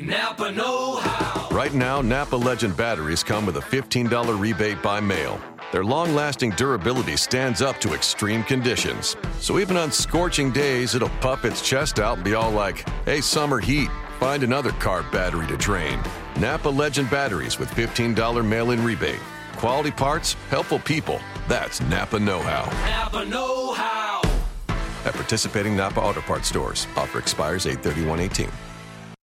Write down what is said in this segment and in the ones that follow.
Napa know-how. Right now, Napa Legend batteries come with a $15 rebate by mail. Their long-lasting durability stands up to extreme conditions. So even on scorching days, it'll puff its chest out and be all like, hey, summer heat, find another car battery to drain. Napa Legend batteries with $15 mail-in rebate. Quality parts, helpful people. That's Napa know-how. Napa know-how. At participating Napa Auto Parts stores. Offer expires 8/31/18.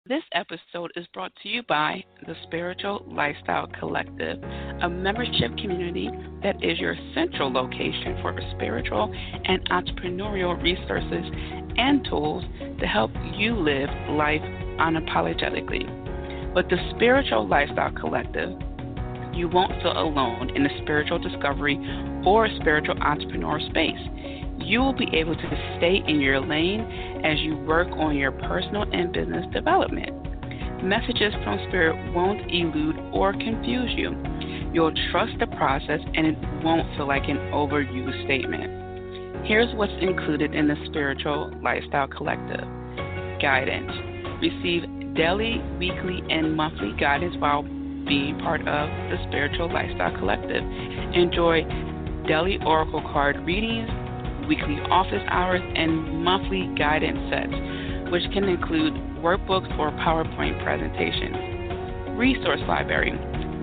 This episode is brought to you by the Spiritual Lifestyle Collective, a membership community that is your central location for spiritual and entrepreneurial resources and tools to help you live life unapologetically. With the Spiritual Lifestyle Collective, you won't feel alone in the spiritual discovery or spiritual entrepreneur space. You will be able to stay in your lane as you work on your personal and business development. Messages from Spirit won't elude or confuse you. You'll trust the process and it won't feel like an overused statement. Here's what's included in the Spiritual Lifestyle Collective. Guidance. Receive daily, weekly, and monthly guidance while being part of the Spiritual Lifestyle Collective. Enjoy daily oracle card readings, weekly office hours, and monthly guidance sets, which can include workbooks or PowerPoint presentations. Resource library.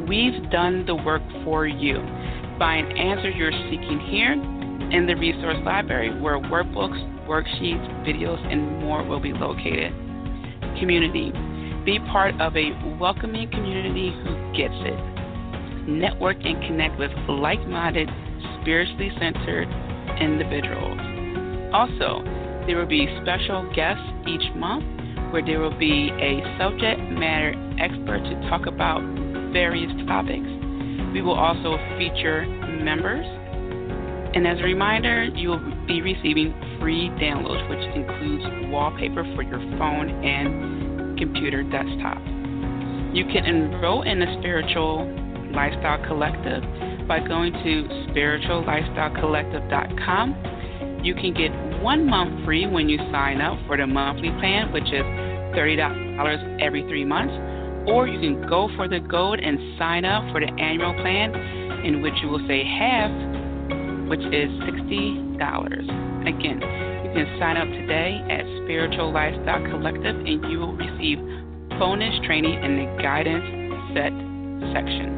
We've done the work for you. Find answers you're seeking here in the resource library, where workbooks, worksheets, videos, and more will be located. Community. Be part of a welcoming community who gets it. Network and connect with like-minded, spiritually centered individuals. Also, there will be special guests each month where there will be a subject matter expert to talk about various topics. We will also feature members. And as a reminder, you will be receiving free downloads, which includes wallpaper for your phone and computer desktop. You can enroll in the Spiritual Lifestyle Collective by going to spirituallifestylecollective.com. You can get 1 month free when you sign up for the monthly plan, which is $30 every 3 months, or you can go for the gold and sign up for the annual plan, in which you will save half, which is $60. Again, you can sign up today at Spiritual Lifestyle Collective, and you will receive bonus training in the guidance set section.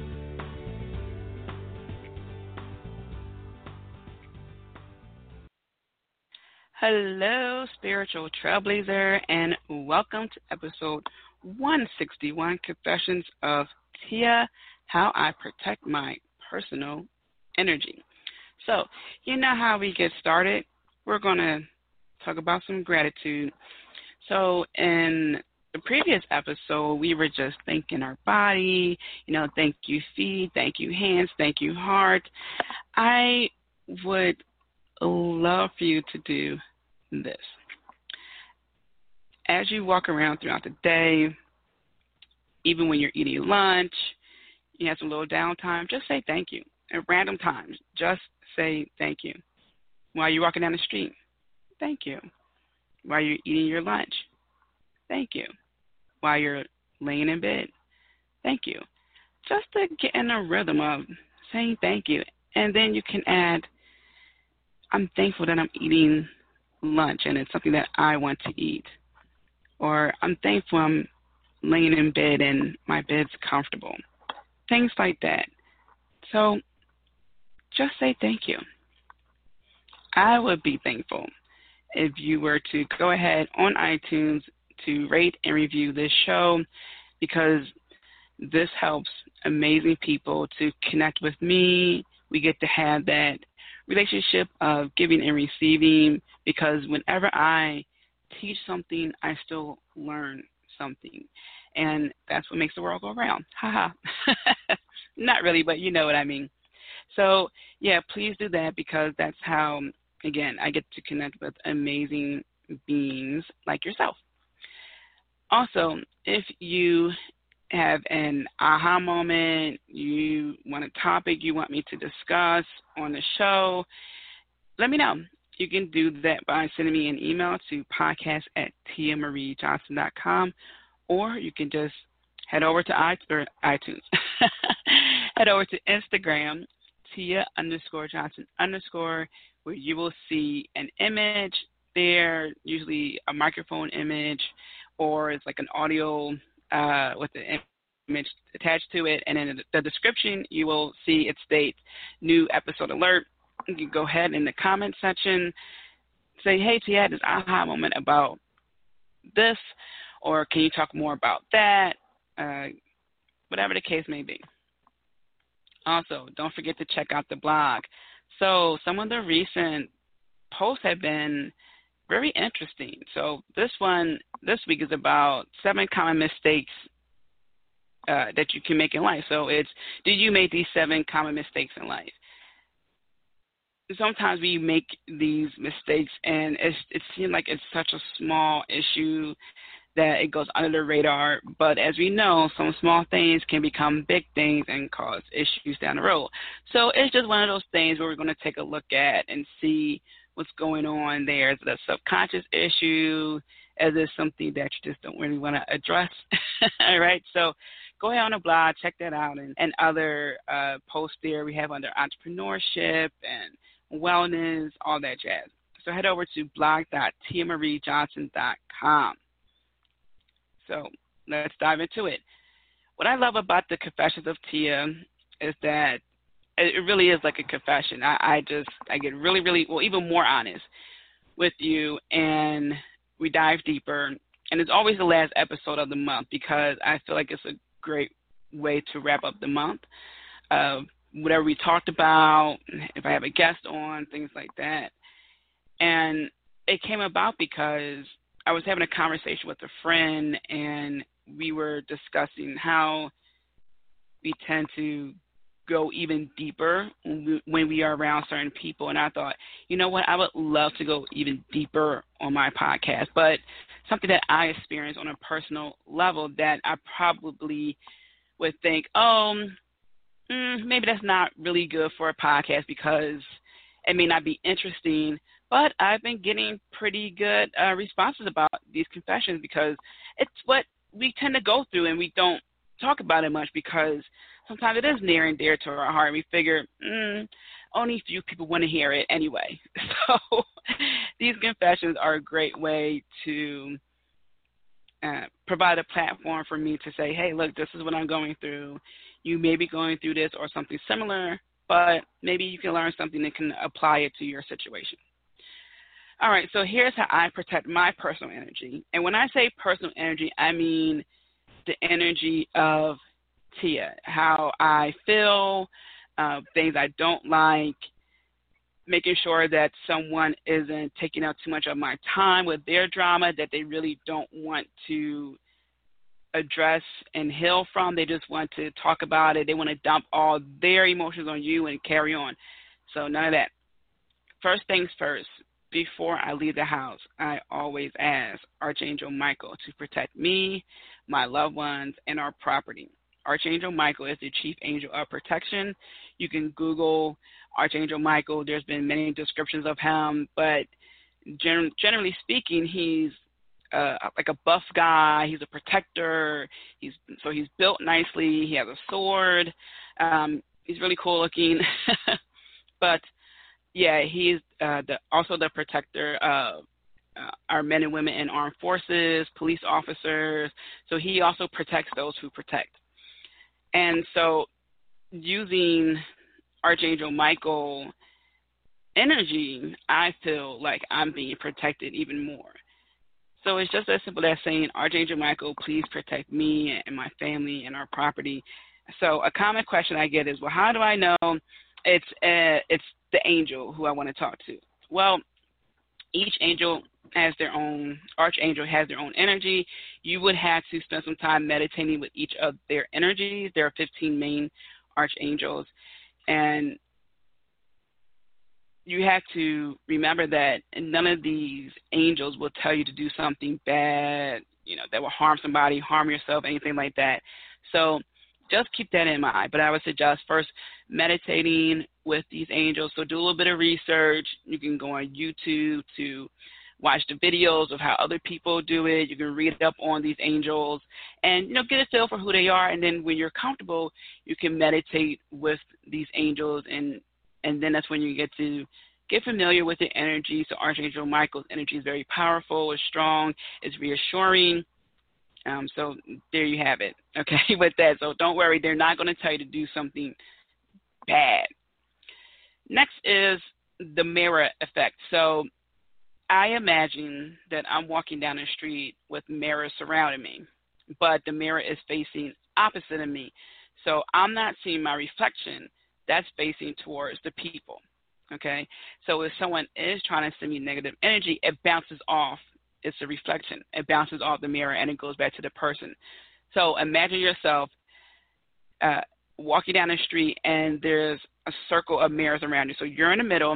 Hello, spiritual trailblazer, and welcome to episode 161, Confessions of Tia, How I Protect My Personal Energy. So, you know how we get started. We're going to talk about some gratitude. So, in the previous episode, we were just thanking our body, thank you feet, thank you hands, thank you heart. I would love for you to do this. As you walk around throughout the day, even when you're eating lunch, you have some little downtime, just say thank you. At random times, just say thank you. While you're walking down the street, thank you. While you're eating your lunch, thank you. While you're laying in bed, thank you. Just to get in a rhythm of saying thank you. And then you can add, I'm thankful that I'm eating lunch and it's something that I want to eat. Or I'm thankful I'm laying in bed and my bed's comfortable. Things like that. So just say thank you. I would be thankful if you were to go ahead on iTunes to rate and review this show, because this helps amazing people to connect with me. We get to have that relationship of giving and receiving, because whenever I teach something, I still learn something. And that's what makes the world go round. Ha ha. Not really, but you know what I mean. So, yeah, please do that, because that's how, again, I get to connect with amazing beings like yourself. Also, if you have an aha moment, you want a topic you want me to discuss on the show, let me know. You can do that by sending me an email to podcast@tiamariejohnson.com, or you can just head over to iTunes. Head over to Instagram, Tia_Johnson_, where you will see an image there, usually a microphone image, or it's like an audio with the image attached to it. And in the description, you will see it states new episode alert. You can go ahead in the comment section, say, hey, Tia, this aha moment about this, or can you talk more about that, whatever the case may be. Also, don't forget to check out the blog. So some of the recent posts have been very interesting. So this one this week is about 7 common mistakes that you can make in life. So it's, did you make these 7 common mistakes in life? Sometimes we make these mistakes, and it seems like it's such a small issue that it goes under the radar. But as we know, some small things can become big things and cause issues down the road. So it's just one of those things where we're going to take a look at and see what's going on there. Is it a subconscious issue? Is it something that you just don't really want to address? All right. So go ahead on the blog, check that out, and other posts there we have under entrepreneurship and wellness, all that jazz. So head over to blog.tiamariejohnson.com. So let's dive into it. What I love about the Confessions of Tia is that it really is like a confession. I get really, really, well, even more honest with you, and we dive deeper. And it's always the last episode of the month, because I feel like it's a great way to wrap up the month. Whatever we talked about, if I have a guest on, things like that. And it came about because I was having a conversation with a friend, and we were discussing how we tend to go even deeper when we are around certain people. And I thought, you know what, I would love to go even deeper on my podcast, but something that I experience on a personal level that I probably would think, maybe that's not really good for a podcast because it may not be interesting. But I've been getting pretty good responses about these confessions, because it's what we tend to go through, and we don't talk about it much because sometimes it is near and dear to our heart. We figure only a few people want to hear it anyway. So these confessions are a great way to provide a platform for me to say, hey, look, this is what I'm going through. You may be going through this or something similar, but maybe you can learn something that can apply it to your situation. All right, so here's how I protect my personal energy. And when I say personal energy, I mean the energy of Tia, how I feel, things I don't like, making sure that someone isn't taking up too much of my time with their drama that they really don't want to address and heal from. They just want to talk about it. They want to dump all their emotions on you and carry on. So none of that. First things first. Before I leave the house, I always ask Archangel Michael to protect me, my loved ones, and our property. Archangel Michael is the chief angel of protection. You can Google Archangel Michael. There's been many descriptions of him, but generally speaking, he's like a buff guy. He's a protector. He's built nicely. He has a sword. He's really cool looking, but yeah, he's also the protector of our men and women in armed forces, police officers. So he also protects those who protect. And so using Archangel Michael energy, I feel like I'm being protected even more. So it's just as simple as saying, Archangel Michael, please protect me and my family and our property. So a common question I get is, well, how do I know it's the angel who I want to talk to? Well, each angel has their own, archangel has their own energy. You would have to spend some time meditating with each of their energies. There are 15 main archangels, and you have to remember that none of these angels will tell you to do something bad, you know, that will harm somebody, harm yourself, anything like that. So just keep that in mind. But I would suggest first meditating with these angels. So do a little bit of research. You can go on YouTube to watch the videos of how other people do it. You can read up on these angels and, you know, get a feel for who they are. And then when you're comfortable, you can meditate with these angels, and then that's when you get to get familiar with the energy. So Archangel Michael's energy is very powerful, it's strong, it's reassuring. So there you have it, okay, with that. So don't worry, they're not going to tell you to do something bad. Next is the mirror effect. So I imagine that I'm walking down the street with mirrors surrounding me, but the mirror is facing opposite of me. So I'm not seeing my reflection. That's facing towards the people, okay? So if someone is trying to send me negative energy, it bounces off. It's a reflection. It bounces off the mirror, and it goes back to the person. So imagine yourself walking down the street, and there's a circle of mirrors around you. So you're in the middle,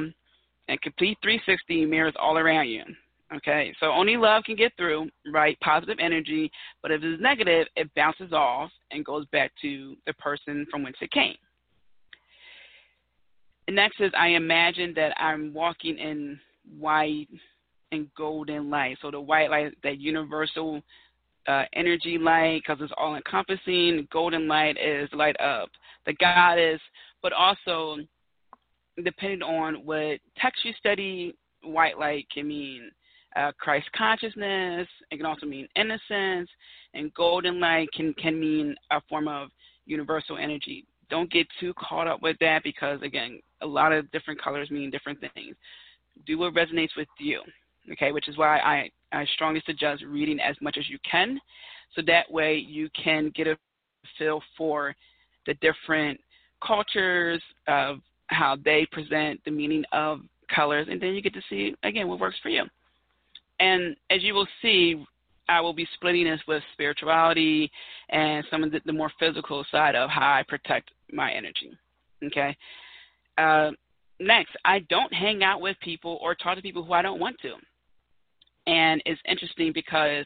and complete 360 mirrors all around you, okay? So only love can get through, right, positive energy, but if it's negative, it bounces off and goes back to the person from whence it came. Next is I imagine that I'm walking in white and golden light. So the white light, that universal energy light, because it's all-encompassing. Golden light is light of the goddess, but also depending on what text you study, white light can mean Christ consciousness. It can also mean innocence, and golden light can mean a form of universal energy. Don't get too caught up with that because, again, a lot of different colors mean different things. Do what resonates with you, okay, which is why I strongly suggest reading as much as you can, so that way you can get a feel for the different cultures of how they present the meaning of colors, and then you get to see, again, what works for you. And as you will see, I will be splitting this with spirituality and some of the more physical side of how I protect my energy, okay? Next, I don't hang out with people or talk to people who I don't want to. And it's interesting because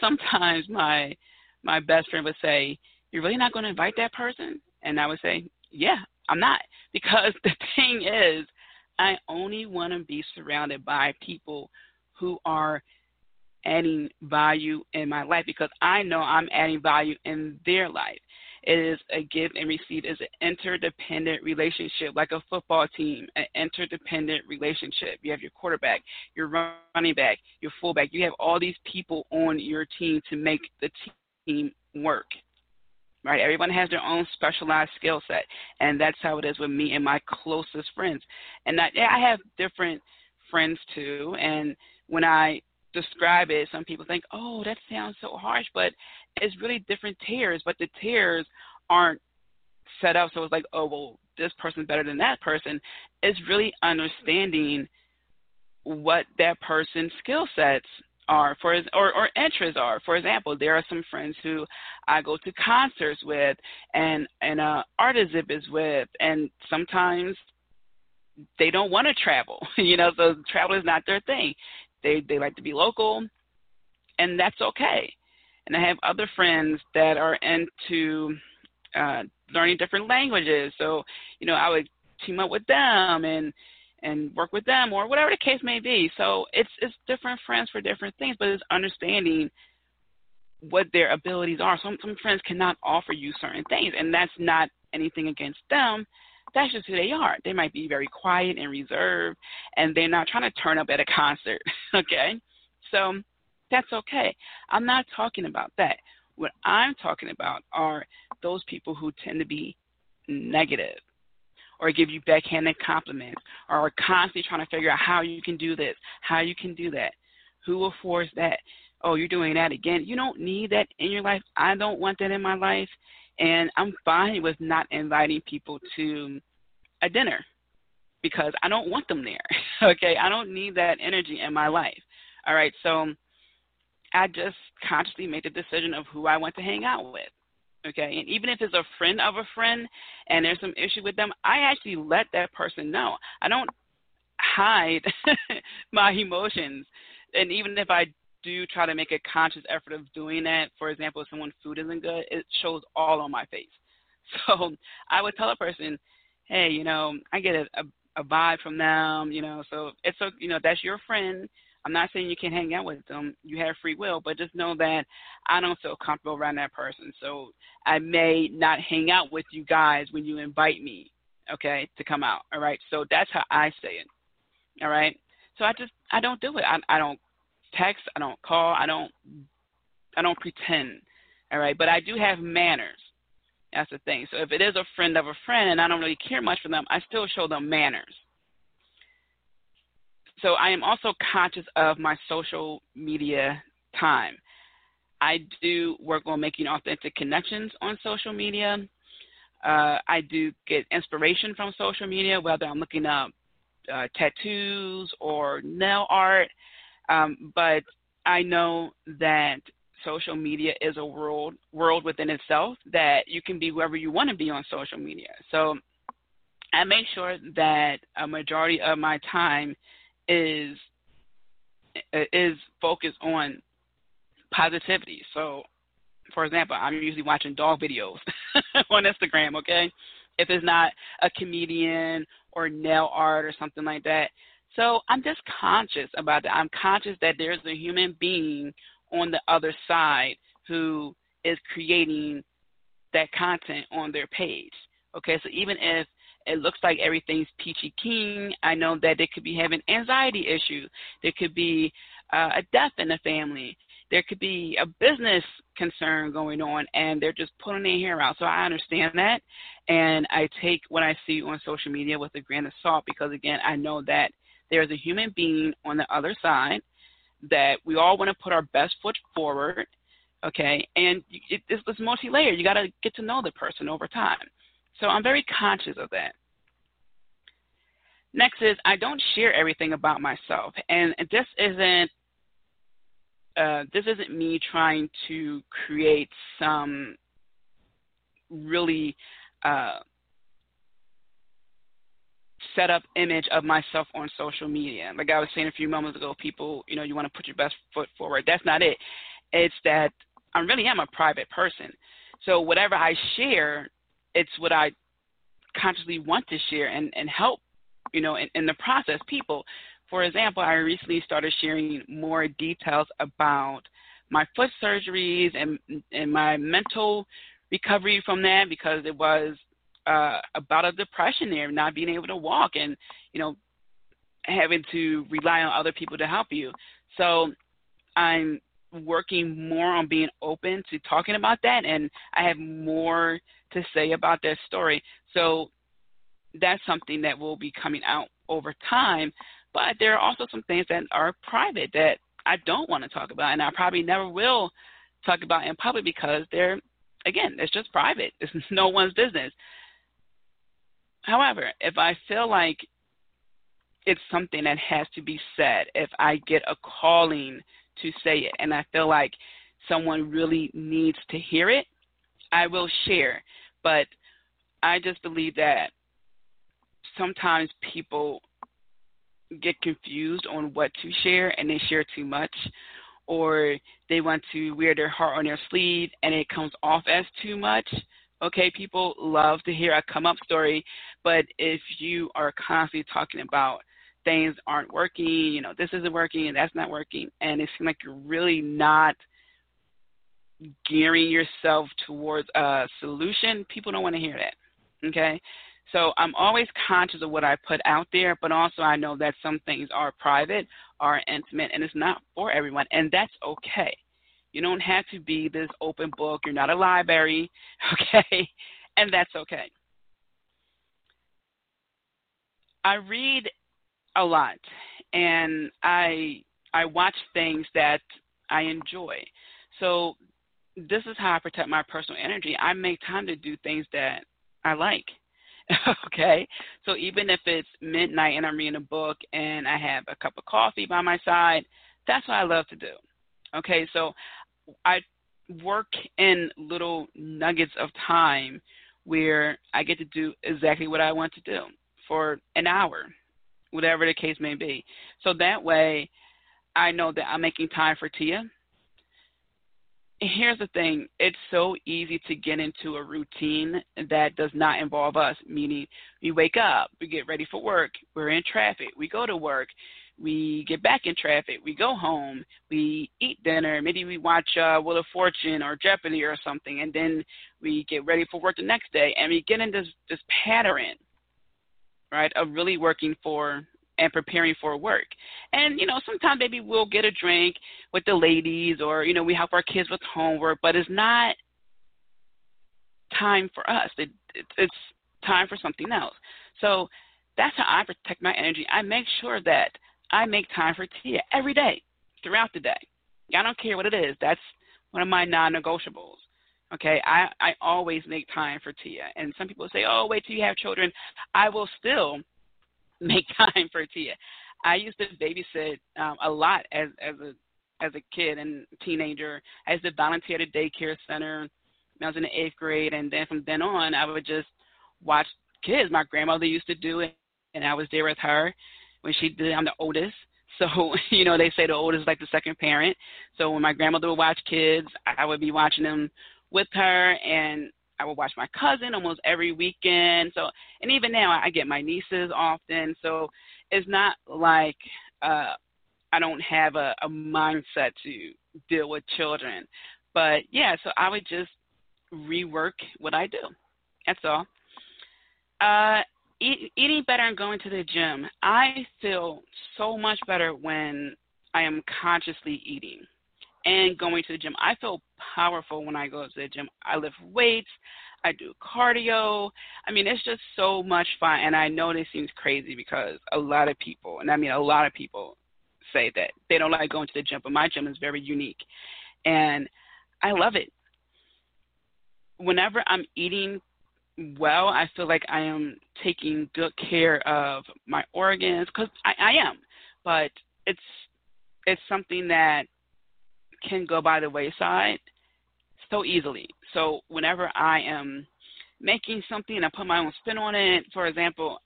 sometimes my best friend would say, "You're really not going to invite that person?" And I would say, "Yeah, I'm not." Because the thing is, I only want to be surrounded by people who are adding value in my life, because I know I'm adding value in their life. It is a give and receive. It's an interdependent relationship, like a football team, an interdependent relationship. You have your quarterback, your running back, your fullback. You have all these people on your team to make the team work, right? Everyone has their own specialized skill set, and that's how it is with me and my closest friends. And I have different friends too, and when I describe it, some people think, "Oh, that sounds so harsh," but it's really different tiers, but the tiers aren't set up so it's like, "Oh, well, this person's better than that person." It's really understanding what that person's skill sets are for his, or interests are. For example, there are some friends who I go to concerts with and art exhibits with, and sometimes they don't want to travel, you know, so travel is not their thing. They like to be local, and that's okay. And I have other friends that are into learning different languages. So, you know, I would team up with them and work with them, or whatever the case may be. So it's different friends for different things, but it's understanding what their abilities are. Some friends cannot offer you certain things, and that's not anything against them. That's just who they are. They might be very quiet and reserved, and they're not trying to turn up at a concert, okay? So that's okay. I'm not talking about that. What I'm talking about are those people who tend to be negative or give you backhanded compliments or are constantly trying to figure out how you can do this, how you can do that, who affords that. "Oh, you're doing that again." You don't need that in your life. I don't want that in my life. And I'm fine with not inviting people to a dinner because I don't want them there, okay? I don't need that energy in my life, all right? So I just consciously made the decision of who I want to hang out with, okay? And even if it's a friend of a friend and there's some issue with them, I actually let that person know. I don't hide my emotions. And even if I do try to make a conscious effort of doing that, for example, if someone's food isn't good, it shows all on my face. So I would tell a person, hey, you know, I get a vibe from them, you know, so it's, you know, that's your friend. I'm not saying you can't hang out with them. You have free will, but just know that I don't feel comfortable around that person. So I may not hang out with you guys when you invite me, okay, to come out. All right. So that's how I say it. All right. So I don't do it. I don't text. I don't call. I don't pretend. All right. But I do have manners. That's the thing. So if it is a friend of a friend and I don't really care much for them, I still show them manners. So I am also conscious of my social media time. I do work on making authentic connections on social media. I do get inspiration from social media, whether I'm looking up tattoos or nail art. But I know that social media is a world within itself, that you can be whoever you want to be on social media. So I make sure that a majority of my time is focused on positivity. So, for example, I'm usually watching dog videos on Instagram, okay, if it's not a comedian or nail art or something like that. So I'm just conscious about that. I'm conscious that there's a human being on the other side who is creating that content on their page. Okay, so even if it looks like everything's peachy keen, I know that they could be having anxiety issues. There could be a death in the family. There could be a business concern going on, and they're just pulling their hair out. So I understand that, and I take what I see on social media with a grain of salt because, again, I know that there's a human being on the other side, that we all want to put our best foot forward, okay? And it's multi-layered. You got to get to know the person over time. So I'm very conscious of that. Next is I don't share everything about myself. And this isn't me trying to create some really set up image of myself on social media. Like I was saying a few moments ago, people, you know, you want to put your best foot forward. That's not it. It's that I really am a private person. So whatever I share, it's what I consciously want to share and help, you know, in the process people. For example, I recently started sharing more details about my foot surgeries and my mental recovery from that, because it was about a depression there, not being able to walk and, you know, having to rely on other people to help you. So I'm working more on being open to talking about that, and I have more to say about that story. So that's something that will be coming out over time. But there are also some things that are private that I don't want to talk about, and I probably never will talk about in public because they're, again, it's just private. It's no one's business. However, if I feel like it's something that has to be said, if I get a calling to say it and I feel like someone really needs to hear it, I will share. But I just believe that sometimes people get confused on what to share, and they share too much, or they want to wear their heart on their sleeve and it comes off as too much. Okay, people love to hear a come-up story, but if you are constantly talking about things aren't working, you know, this isn't working and that's not working, and it seems like you're really not gearing yourself towards a solution, people don't want to hear that, okay? So I'm always conscious of what I put out there, but also I know that some things are private, are intimate, and it's not for everyone, and that's okay. You don't have to be this open book. You're not a library, okay? And that's okay. I read a lot, and I watch things that I enjoy. So this is how I protect my personal energy. I make time to do things that I like. Okay, so even if it's midnight and I'm reading a book and I have a cup of coffee by my side, that's what I love to do. Okay, so I work in little nuggets of time where I get to do exactly what I want to do for an hour, whatever the case may be. So that way I know that I'm making time for Tia. Here's the thing. It's so easy to get into a routine that does not involve us, meaning we wake up, we get ready for work, we're in traffic, we go to work, we get back in traffic, we go home, we eat dinner, maybe we watch Wheel of Fortune or Jeopardy or something, and then we get ready for work the next day, and we get in this pattern, right, of really working for and preparing for work. And, you know, sometimes maybe we'll get a drink with the ladies or, you know, we help our kids with homework, but it's not time for us. It's time for something else. So that's how I protect my energy. I make sure that I make time for Tia every day, throughout the day. I don't care what it is. That's one of my non-negotiables. Okay, I always make time for Tia. And some people say, oh, wait till you have children. I will still make time for Tia. I used to babysit a lot as a kid and teenager. I used to volunteer at a daycare center when I was in the 8th grade. And then from then on, I would just watch kids. My grandmother used to do it, and I was there with her when she did it. I'm the oldest. So, you know, they say the oldest is like the second parent. So when my grandmother would watch kids, I would be watching them with her, and I would watch my cousin almost every weekend. So, and even now I get my nieces often. So it's not like I don't have a mindset to deal with children. But, yeah, so I would just rework what I do. That's all. Eating better and going to the gym. I feel so much better when I am consciously eating and going to the gym. I feel powerful when I go to the gym. I lift weights. I do cardio. I mean, it's just so much fun. And I know this seems crazy because a lot of people, and I mean a lot of people, say that they don't like going to the gym, but my gym is very unique. And I love it. Whenever I'm eating well, I feel like I am taking good care of my organs, because I am. But it's something that can go by the wayside so easily. So whenever I am making something and I put my own spin on it, for example,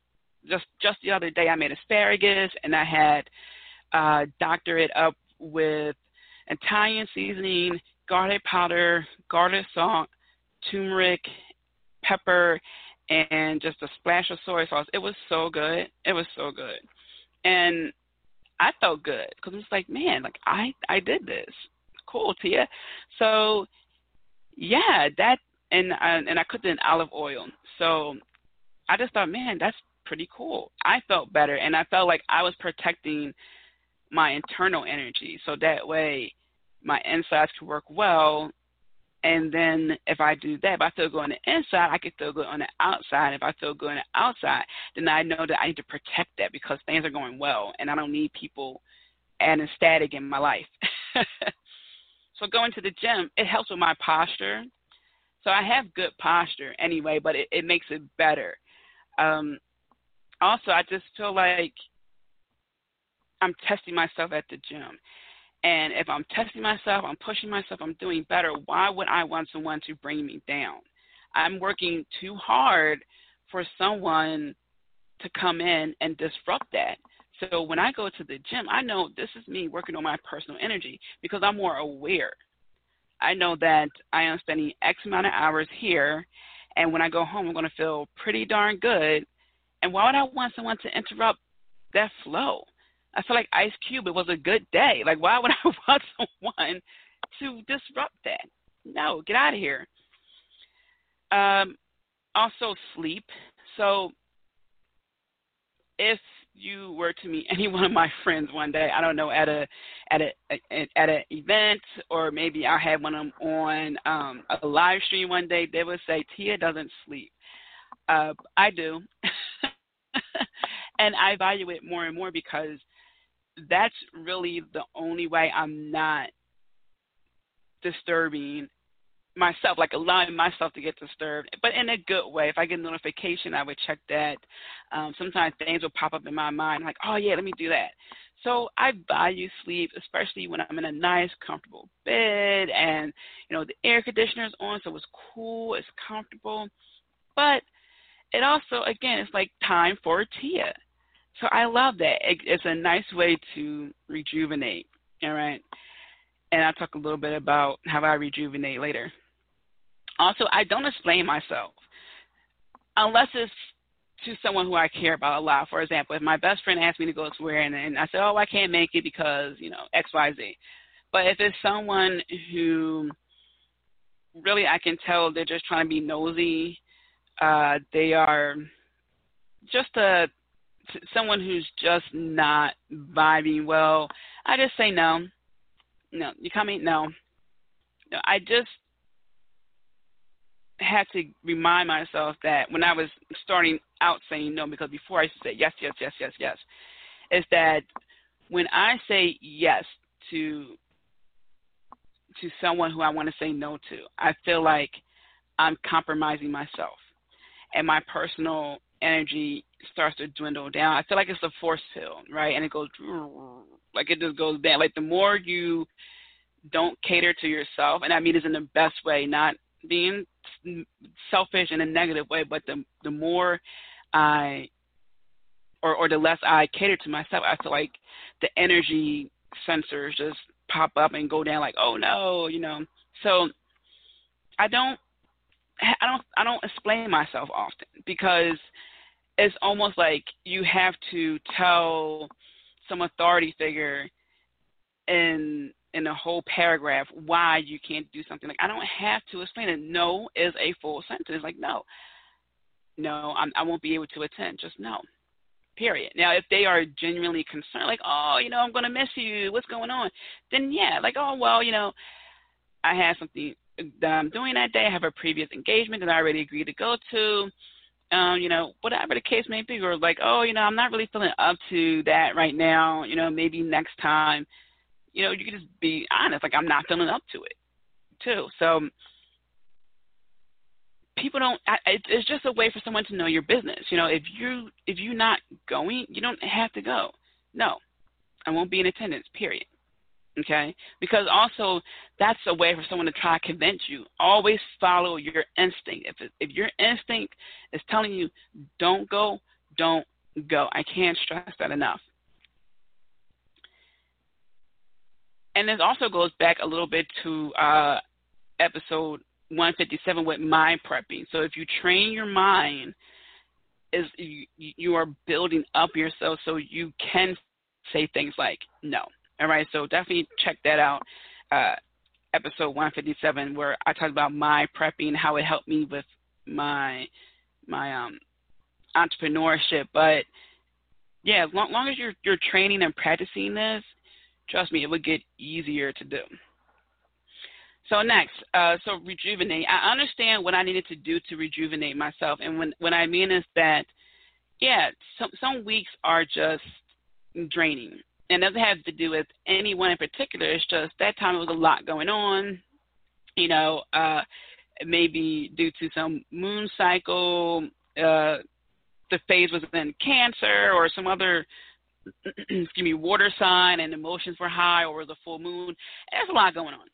just the other day I made asparagus and I had doctored it up with Italian seasoning, garlic powder, garlic salt, turmeric, pepper, and just a splash of soy sauce. It was so good. It was so good. And I felt good because it's like, man, like I did this. Cool, Tia. So, yeah, that and I cooked it in olive oil. So I just thought, man, that's pretty cool. I felt better, and I felt like I was protecting my internal energy. So that way my insides could work well. And then if I do that, if I feel good on the inside, I can feel good on the outside. If I feel good on the outside, then I know that I need to protect that because things are going well, and I don't need people adding static in my life. So going to the gym, it helps with my posture. So I have good posture anyway, but it makes it better. Also, I just feel like I'm testing myself at the gym. And if I'm testing myself, I'm pushing myself, I'm doing better, why would I want someone to bring me down? I'm working too hard for someone to come in and disrupt that. So when I go to the gym, I know this is me working on my personal energy because I'm more aware. I know that I am spending X amount of hours here, and when I go home, I'm going to feel pretty darn good. And why would I want someone to interrupt that flow? I feel like Ice Cube, it was a good day. Like, why would I want someone to disrupt that? No, get out of here. Also, sleep. So if you were to meet any one of my friends one day, I don't know, at an event, or maybe I had one of them on a live stream one day, they would say, Tia doesn't sleep. I do. And I value it more and more because that's really the only way I'm not disturbing myself, like allowing myself to get disturbed, but in a good way. If I get a notification, I would check that. Sometimes things will pop up in my mind, like, oh, yeah, let me do that. So I value sleep, especially when I'm in a nice, comfortable bed and, you know, the air conditioner's on, so it's cool, it's comfortable. But it also, again, it's like time for a Tia. So I love that. It's a nice way to rejuvenate, all right? And I'll talk a little bit about how I rejuvenate later. Also, I don't explain myself unless it's to someone who I care about a lot. For example, if my best friend asked me to go somewhere and I said, oh, I can't make it because, you know, X, Y, Z. But if it's someone who really I can tell they're just trying to be nosy, they are just someone who's just not vibing well, I just say no. No, you coming? No. No, I just had to remind myself that when I was starting out saying no, because before I used to say yes, yes, yes, yes, yes, is that when I say yes to someone who I want to say no to, I feel like I'm compromising myself and my personal energy starts to dwindle down. I feel like it's a force field, right? And it goes, like it just goes down. Like the more you don't cater to yourself, and I mean this in the best way, not being selfish in a negative way, but the more I, or the less I cater to myself, I feel like the energy sensors just pop up and go down like, oh no, you know. So I don't explain myself often because it's almost like you have to tell some authority figure in a whole paragraph why you can't do something. Like, I don't have to explain it. No is a full sentence. Like, no, I won't be able to attend. Just no, period. Now, if they are genuinely concerned, like, oh, you know, I'm going to miss you. What's going on? Then, yeah, like, oh, well, you know, I have something that I'm doing that day. I have a previous engagement that I already agreed to go to. You know, whatever the case may be, or like, oh, you know, I'm not really feeling up to that right now, you know, maybe next time, you know, you can just be honest, like I'm not feeling up to it too. So people don't, it's just a way for someone to know your business. You know, if you're not going, you don't have to go. No, I won't be in attendance, period. Okay, because also that's a way for someone to try to convince you. Always follow your instinct. If your instinct is telling you don't go, I can't stress that enough. And this also goes back a little bit to episode 157 with mind prepping. So if you train your mind, is you are building up yourself so you can say things like no. All right, so definitely check that out, episode 157, where I talked about my prepping, how it helped me with my entrepreneurship. But, yeah, as long as you're training and practicing this, trust me, it will get easier to do. So next, so rejuvenate. I understand what I needed to do to rejuvenate myself. And when I mean is that, yeah, some weeks are just draining. And it doesn't have to do with anyone in particular. It's just that time it was a lot going on, you know, maybe due to some moon cycle, the phase was in Cancer or some other, excuse me, water sign, and emotions were high, or the full moon. There's a lot going on.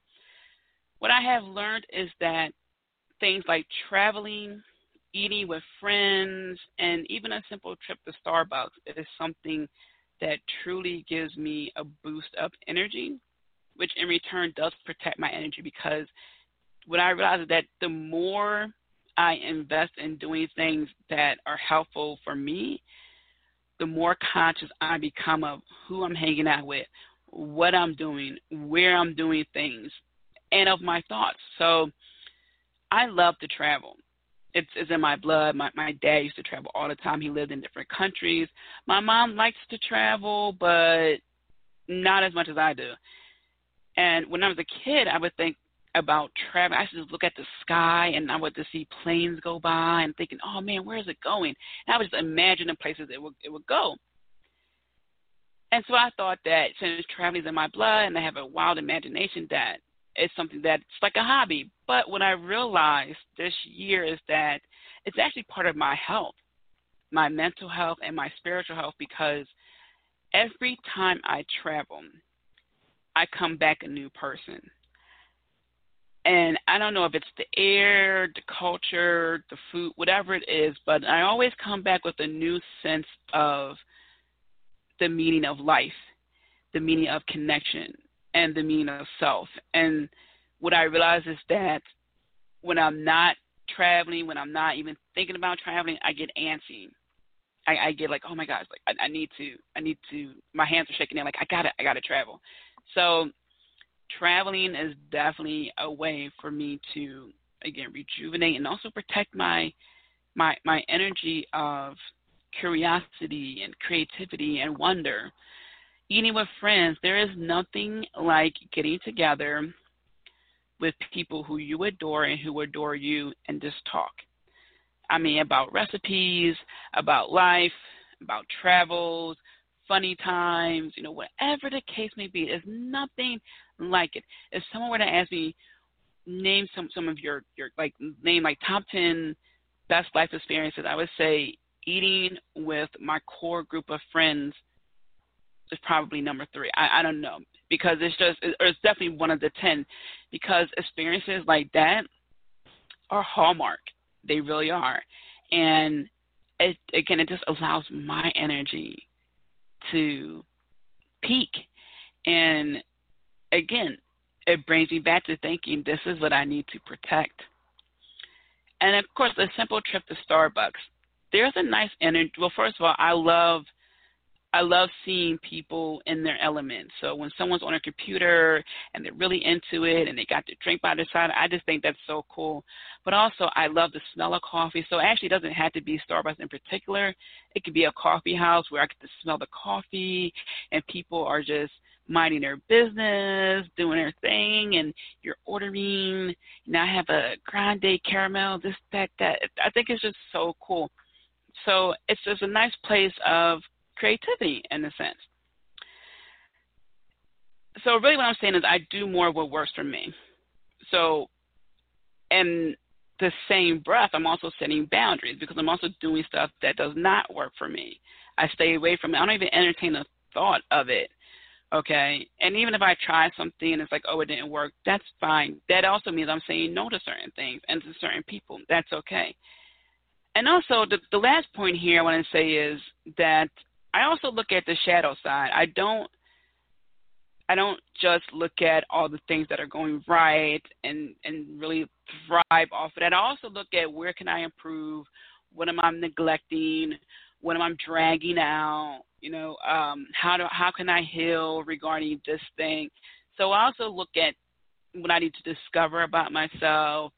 What I have learned is that things like traveling, eating with friends, and even a simple trip to Starbucks is something that truly gives me a boost of energy, which in return does protect my energy, because what I realize is that the more I invest in doing things that are helpful for me, the more conscious I become of who I'm hanging out with, what I'm doing, where I'm doing things, and of my thoughts. So I love to travel. It's in my blood. My dad used to travel all the time. He lived in different countries. My mom likes to travel, but not as much as I do. And when I was a kid, I would think about traveling. I used to just look at the sky, and I would just see planes go by and thinking, oh, man, where is it going? And I would just imagine the places it would go. And so I thought that since traveling is in my blood and I have a wild imagination, that It's something that's like a hobby. But what I realized this year is that it's actually part of my health, my mental health and my spiritual health, because every time I travel, I come back a new person. And I don't know if it's the air, the culture, the food, whatever it is, but I always come back with a new sense of the meaning of life, the meaning of connection, and the meaning of self. And what I realize is that when I'm not traveling, when I'm not even thinking about traveling, I get antsy. I get like, oh my gosh, like I need to, my hands are shaking. I'm like, I gotta travel. So traveling is definitely a way for me to, again, rejuvenate and also protect my energy of curiosity and creativity and wonder. Eating with friends, there is nothing like getting together with people who you adore and who adore you and just talk. I mean, about recipes, about life, about travels, funny times, you know, whatever the case may be, there's nothing like it. If someone were to ask me, name some of your like, name like top 10 best life experiences, I would say eating with my core group of friends is probably number 3. I don't know, because it's just, or it's definitely one of the 10, because experiences like that are hallmark. They really are. And it, again, it just allows my energy to peak. And again, it brings me back to thinking this is what I need to protect. And of course, a simple trip to Starbucks. There's a nice energy. Well, first of all, I love seeing people in their element. So when someone's on a computer and they're really into it and they got their drink by their side, I just think that's so cool. But also I love the smell of coffee. So actually it doesn't have to be Starbucks in particular. It could be a coffee house where I get to smell the coffee and people are just minding their business, doing their thing, and you're ordering. And I have a grande caramel, this, that. I think it's just so cool. So it's just a nice place of creativity in a sense. So really what I'm saying is I do more of what works for me. So in the same breath, I'm also setting boundaries because I'm also doing stuff that does not work for me. I stay away from it. I don't even entertain the thought of it. Okay. And even if I try something and it's like, oh, it didn't work, that's fine. That also means I'm saying no to certain things and to certain people. That's okay. And also the last point here I want to say is that I also look at the shadow side. I don't just look at all the things that are going right and really thrive off of that. I also look at where can I improve, what am I neglecting, what am I dragging out, you know, how can I heal regarding this thing. So I also look at what I need to discover about myself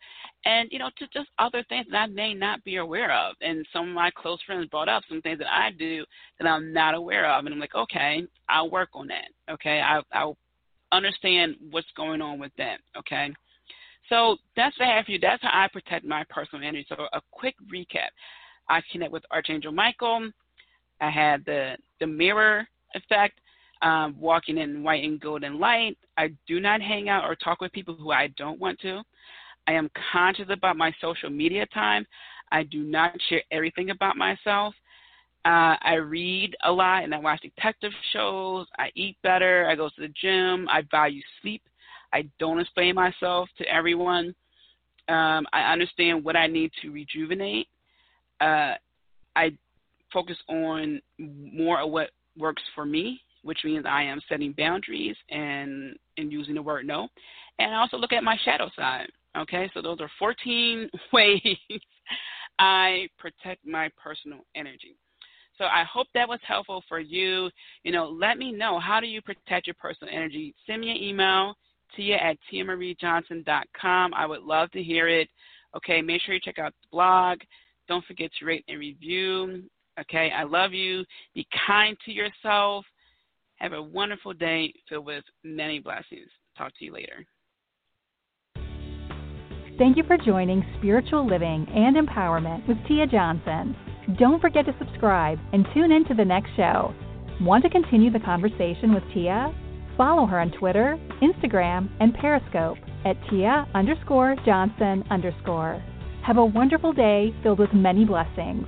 and, you know, to just other things that I may not be aware of. And some of my close friends brought up some things that I do that I'm not aware of. And I'm like, okay, I'll work on that. Okay. I'll understand what's going on with that. Okay. So that's what I have for you. That's how I protect my personal energy. So a quick recap. I connect with Archangel Michael. I had the mirror effect. Walking in white and golden light. I do not hang out or talk with people who I don't want to. I am conscious about my social media time. I do not share everything about myself. I read a lot and I watch detective shows. I eat better. I go to the gym. I value sleep. I don't explain myself to everyone. I understand what I need to rejuvenate. I focus on more of what works for me, which means I am setting boundaries and using the word no. And I also look at my shadow side, okay? So those are 14 ways I protect my personal energy. So I hope that was helpful for you. You know, let me know, how do you protect your personal energy? Send me an email, tia@tiamariejohnson.com. I would love to hear it. Okay, make sure you check out the blog. Don't forget to rate and review. Okay, I love you. Be kind to yourself. Have a wonderful day filled with many blessings. Talk to you later. Thank you for joining Spiritual Living and Empowerment with Tia Johnson. Don't forget to subscribe and tune in to the next show. Want to continue the conversation with Tia? Follow her on Twitter, Instagram, and Periscope. at Tia_Johnson_. Have a wonderful day filled with many blessings.